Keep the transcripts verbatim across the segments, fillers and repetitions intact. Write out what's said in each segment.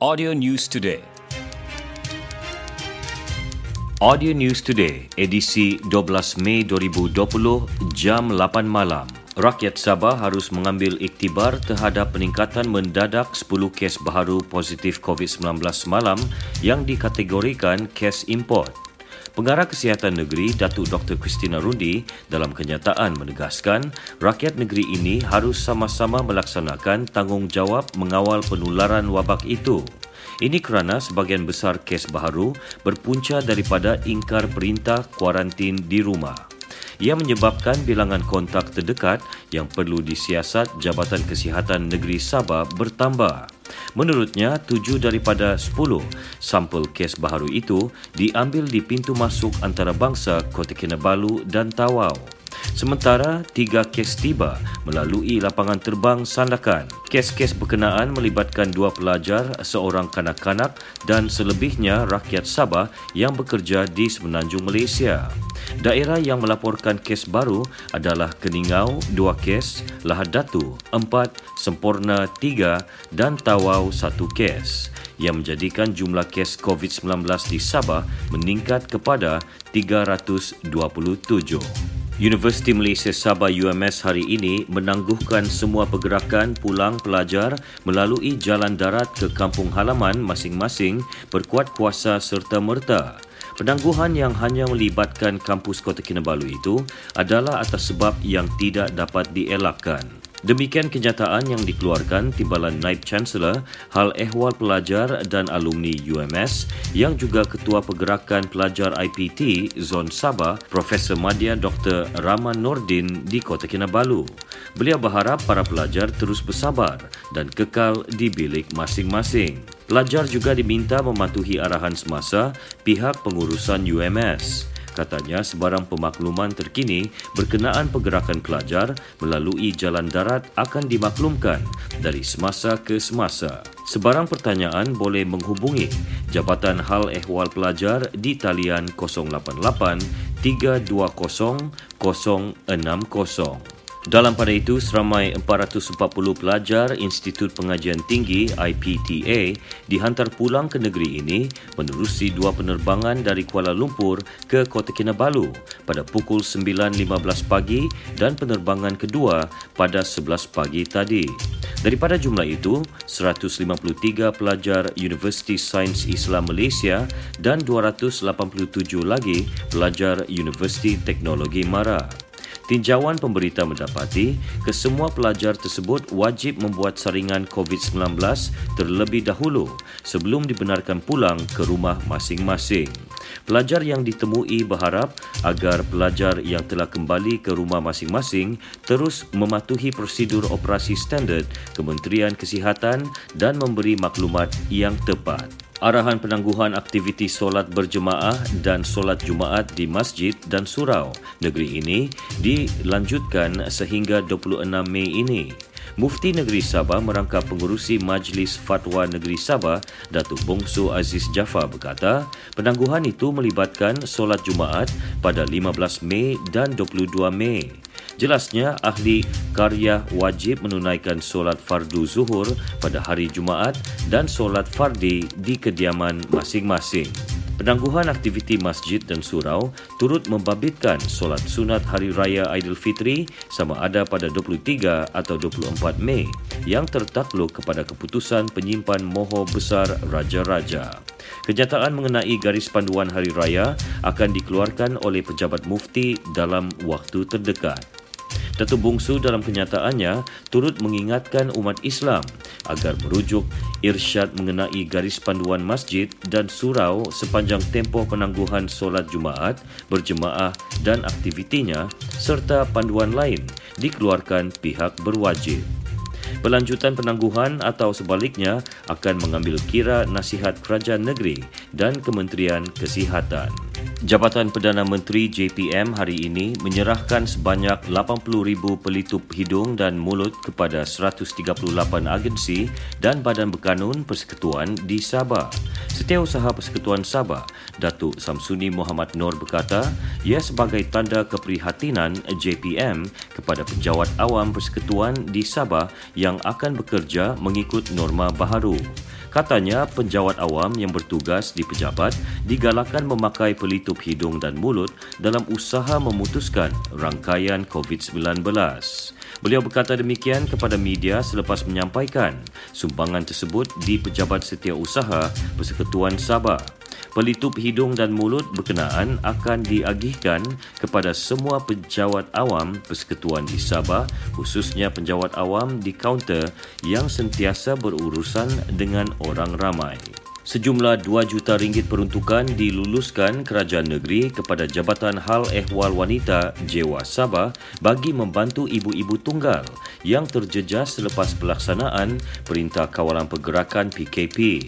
Audio News Today. Audio News Today, edisi dua belas Mei dua ribu dua puluh, jam lapan malam. Rakyat Sabah harus mengambil iktibar terhadap peningkatan mendadak sepuluh kes baharu positif COVID sembilan belas semalam yang dikategorikan kes import. Pengarah Kesihatan Negeri Datuk Doktor Christina Rundi dalam kenyataan menegaskan rakyat negeri ini harus sama-sama melaksanakan tanggungjawab mengawal penularan wabak itu. Ini kerana sebahagian besar kes baharu berpunca daripada ingkar perintah kuarantin di rumah. Ia menyebabkan bilangan kontak terdekat yang perlu disiasat Jabatan Kesihatan Negeri Sabah bertambah. Menurutnya, tujuh daripada sepuluh sampel kes baharu itu diambil di pintu masuk antarabangsa Kota Kinabalu dan Tawau. Sementara, tiga kes tiba melalui lapangan terbang Sandakan. Kes-kes berkenaan melibatkan dua pelajar, seorang kanak-kanak dan selebihnya rakyat Sabah yang bekerja di Semenanjung Malaysia. Daerah yang melaporkan kes baru adalah Keningau dua kes, Lahad Datu empat, Semporna tiga dan Tawau satu kes. Ia menjadikan jumlah kes COVID sembilan belas di Sabah meningkat kepada tiga ratus dua puluh tujuh. Universiti Malaysia Sabah U M S hari ini menangguhkan semua pergerakan pulang pelajar melalui jalan darat ke kampung halaman masing-masing berkuat kuasa serta-merta. Penangguhan yang hanya melibatkan kampus Kota Kinabalu itu adalah atas sebab yang tidak dapat dielakkan. Demikian kenyataan yang dikeluarkan Timbalan Naib Chancellor Hal Ehwal Pelajar dan Alumni U M S yang juga Ketua Pergerakan Pelajar I P T Zon Sabah Profesor Madya Doktor Rama Nordin di Kota Kinabalu. Beliau berharap para pelajar terus bersabar dan kekal di bilik masing-masing. Pelajar juga diminta mematuhi arahan semasa pihak pengurusan U M S. Katanya sebarang pemakluman terkini berkenaan pergerakan pelajar melalui jalan darat akan dimaklumkan dari semasa ke semasa. Sebarang pertanyaan boleh menghubungi Jabatan Hal Ehwal Pelajar di talian kosong lapan lapan tiga dua kosong kosong enam kosong. Dalam pada itu, seramai empat ratus empat puluh pelajar Institut Pengajian Tinggi I P T A dihantar pulang ke negeri ini menerusi dua penerbangan dari Kuala Lumpur ke Kota Kinabalu pada pukul sembilan lima belas pagi dan penerbangan kedua pada sebelas pagi tadi. Daripada jumlah itu, seratus lima puluh tiga pelajar Universiti Sains Islam Malaysia dan dua ratus lapan puluh tujuh lagi pelajar Universiti Teknologi Mara. Tinjauan pemberita mendapati kesemua pelajar tersebut wajib membuat saringan COVID sembilan belas terlebih dahulu sebelum dibenarkan pulang ke rumah masing-masing. Pelajar yang ditemui berharap agar pelajar yang telah kembali ke rumah masing-masing terus mematuhi prosedur operasi standard Kementerian Kesihatan dan memberi maklumat yang tepat. Arahan penangguhan aktiviti solat berjemaah dan solat Jumaat di masjid dan surau negeri ini dilanjutkan sehingga dua puluh enam Mei ini. Mufti Negeri Sabah merangkap pengurusi Majlis Fatwa Negeri Sabah, Datuk Bungsu Aziz Jaafar berkata, penangguhan itu melibatkan solat Jumaat pada lima belas Mei dan dua puluh dua Mei. Jelasnya, ahli karya wajib menunaikan solat fardu zuhur pada hari Jumaat dan solat fardi di kediaman masing-masing. Penangguhan aktiviti masjid dan surau turut membabitkan solat sunat Hari Raya Aidilfitri sama ada pada dua puluh tiga atau dua puluh empat Mei yang tertakluk kepada keputusan penyimpan Moho Besar Raja-Raja. Kenyataan mengenai garis panduan Hari Raya akan dikeluarkan oleh Pejabat Mufti dalam waktu terdekat. Datuk Bungsu dalam kenyataannya turut mengingatkan umat Islam agar merujuk irsyad mengenai garis panduan masjid dan surau sepanjang tempoh penangguhan solat Jumaat, berjemaah dan aktivitinya serta panduan lain dikeluarkan pihak berwajib. Berlanjutan penangguhan atau sebaliknya akan mengambil kira nasihat kerajaan negeri dan Kementerian Kesihatan. Jabatan Perdana Menteri J P M hari ini menyerahkan sebanyak lapan puluh ribu pelitup hidung dan mulut kepada seratus tiga puluh lapan agensi dan badan berkanun persekutuan di Sabah. Setiausaha Persekutuan Sabah, Datuk Samsuni Muhammad Noor berkata, ia sebagai tanda keprihatinan J P M kepada penjawat awam persekutuan di Sabah yang akan bekerja mengikut norma baharu. Katanya, penjawat awam yang bertugas di pejabat digalakkan memakai pelitup hidung dan mulut dalam usaha memutuskan rangkaian COVID sembilan belas. Beliau berkata demikian kepada media selepas menyampaikan sumbangan tersebut di Pejabat Setiausaha Persekutuan Sabah. Pelitup hidung dan mulut berkenaan akan diagihkan kepada semua penjawat awam persekutuan di Sabah, khususnya penjawat awam di kaunter yang sentiasa berurusan dengan orang ramai. Sejumlah dua juta ringgit peruntukan diluluskan kerajaan negeri kepada Jabatan Hal Ehwal Wanita J E W A Sabah bagi membantu ibu-ibu tunggal yang terjejas selepas pelaksanaan Perintah Kawalan Pergerakan P K P.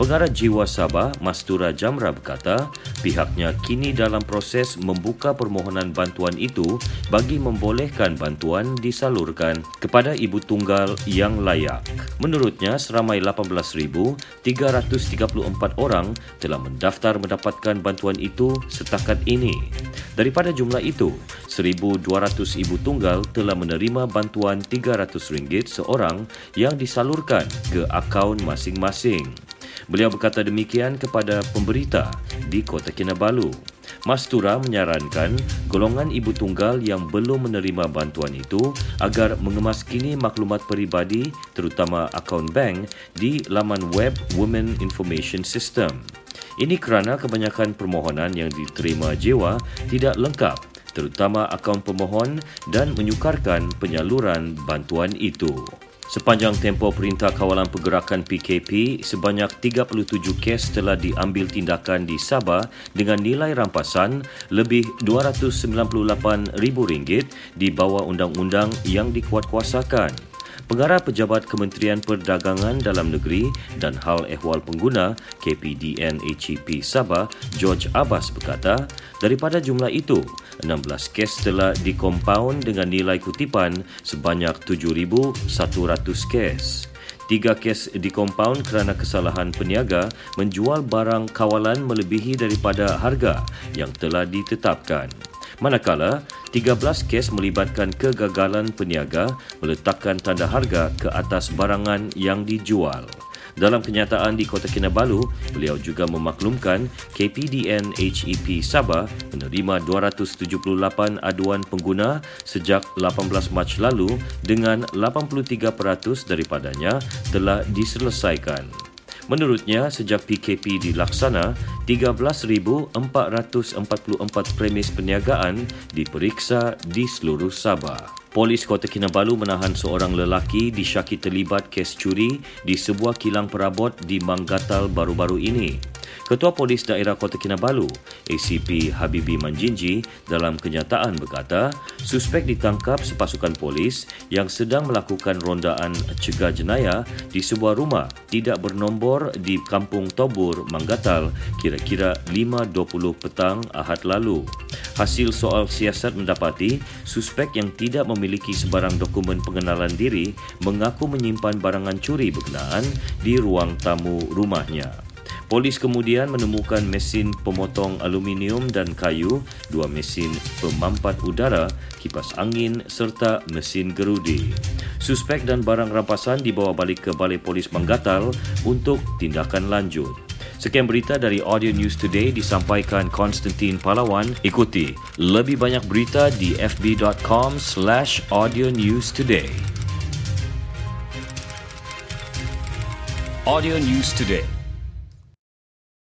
Pengarah J E W A Sabah, Mastura Jamra berkata, pihaknya kini dalam proses membuka permohonan bantuan itu bagi membolehkan bantuan disalurkan kepada ibu tunggal yang layak. Menurutnya, seramai lapan belas ribu tiga ratus tiga puluh empat orang telah mendaftar mendapatkan bantuan itu setakat ini. Daripada jumlah itu, seribu dua ratus ibu tunggal telah menerima bantuan tiga ratus ringgit seorang yang disalurkan ke akaun masing-masing. Beliau berkata demikian kepada pemberita di Kota Kinabalu. Mastura menyarankan golongan ibu tunggal yang belum menerima bantuan itu agar mengemaskini maklumat peribadi terutama akaun bank di laman web Women Information System. Ini kerana kebanyakan permohonan yang diterima J E W A tidak lengkap, terutama akaun pemohon, dan menyukarkan penyaluran bantuan itu. Sepanjang tempoh Perintah Kawalan Pergerakan P K P, sebanyak tiga puluh tujuh kes telah diambil tindakan di Sabah dengan nilai rampasan lebih dua ratus sembilan puluh lapan ribu ringgit di bawah undang-undang yang dikuatkuasakan. Pengarah Pejabat Kementerian Perdagangan Dalam Negeri dan Hal Ehwal Pengguna K P D N H E P Sabah, George Abbas berkata, daripada jumlah itu, enam belas kes telah dikompaun dengan nilai kutipan sebanyak tujuh ribu seratus kes. Tiga kes dikompaun kerana kesalahan peniaga menjual barang kawalan melebihi daripada harga yang telah ditetapkan. Manakala, tiga belas kes melibatkan kegagalan peniaga meletakkan tanda harga ke atas barangan yang dijual. Dalam kenyataan di Kota Kinabalu, beliau juga memaklumkan K P D N H E P Sabah menerima dua ratus tujuh puluh lapan aduan pengguna sejak lapan belas Mac lalu dengan lapan puluh tiga peratus daripadanya telah diselesaikan. Menurutnya, sejak P K P dilaksana, tiga belas ribu empat ratus empat puluh empat premis perniagaan diperiksa di seluruh Sabah. Polis Kota Kinabalu menahan seorang lelaki disyaki terlibat kes curi di sebuah kilang perabot di Manggatal baru-baru ini. Ketua Polis Daerah Kota Kinabalu, A C P Habibie Manjinji, dalam kenyataan berkata, suspek ditangkap sepasukan polis yang sedang melakukan rondaan cegah jenayah di sebuah rumah tidak bernombor di Kampung Tobur, Manggatal, kira-kira lima dua puluh petang Ahad lalu. Hasil soal siasat mendapati suspek yang tidak memiliki sebarang dokumen pengenalan diri mengaku menyimpan barangan curi berkenaan di ruang tamu rumahnya. Polis kemudian menemukan mesin pemotong aluminium dan kayu, dua mesin pemampat udara, kipas angin serta mesin gerudi. Suspek dan barang rampasan dibawa balik ke Balai Polis Manggatal untuk tindakan lanjut. Sekian berita dari Audio News Today disampaikan Constantine Palawan. Ikuti lebih banyak berita di fb.com slash Audio News Today. Audio News Today.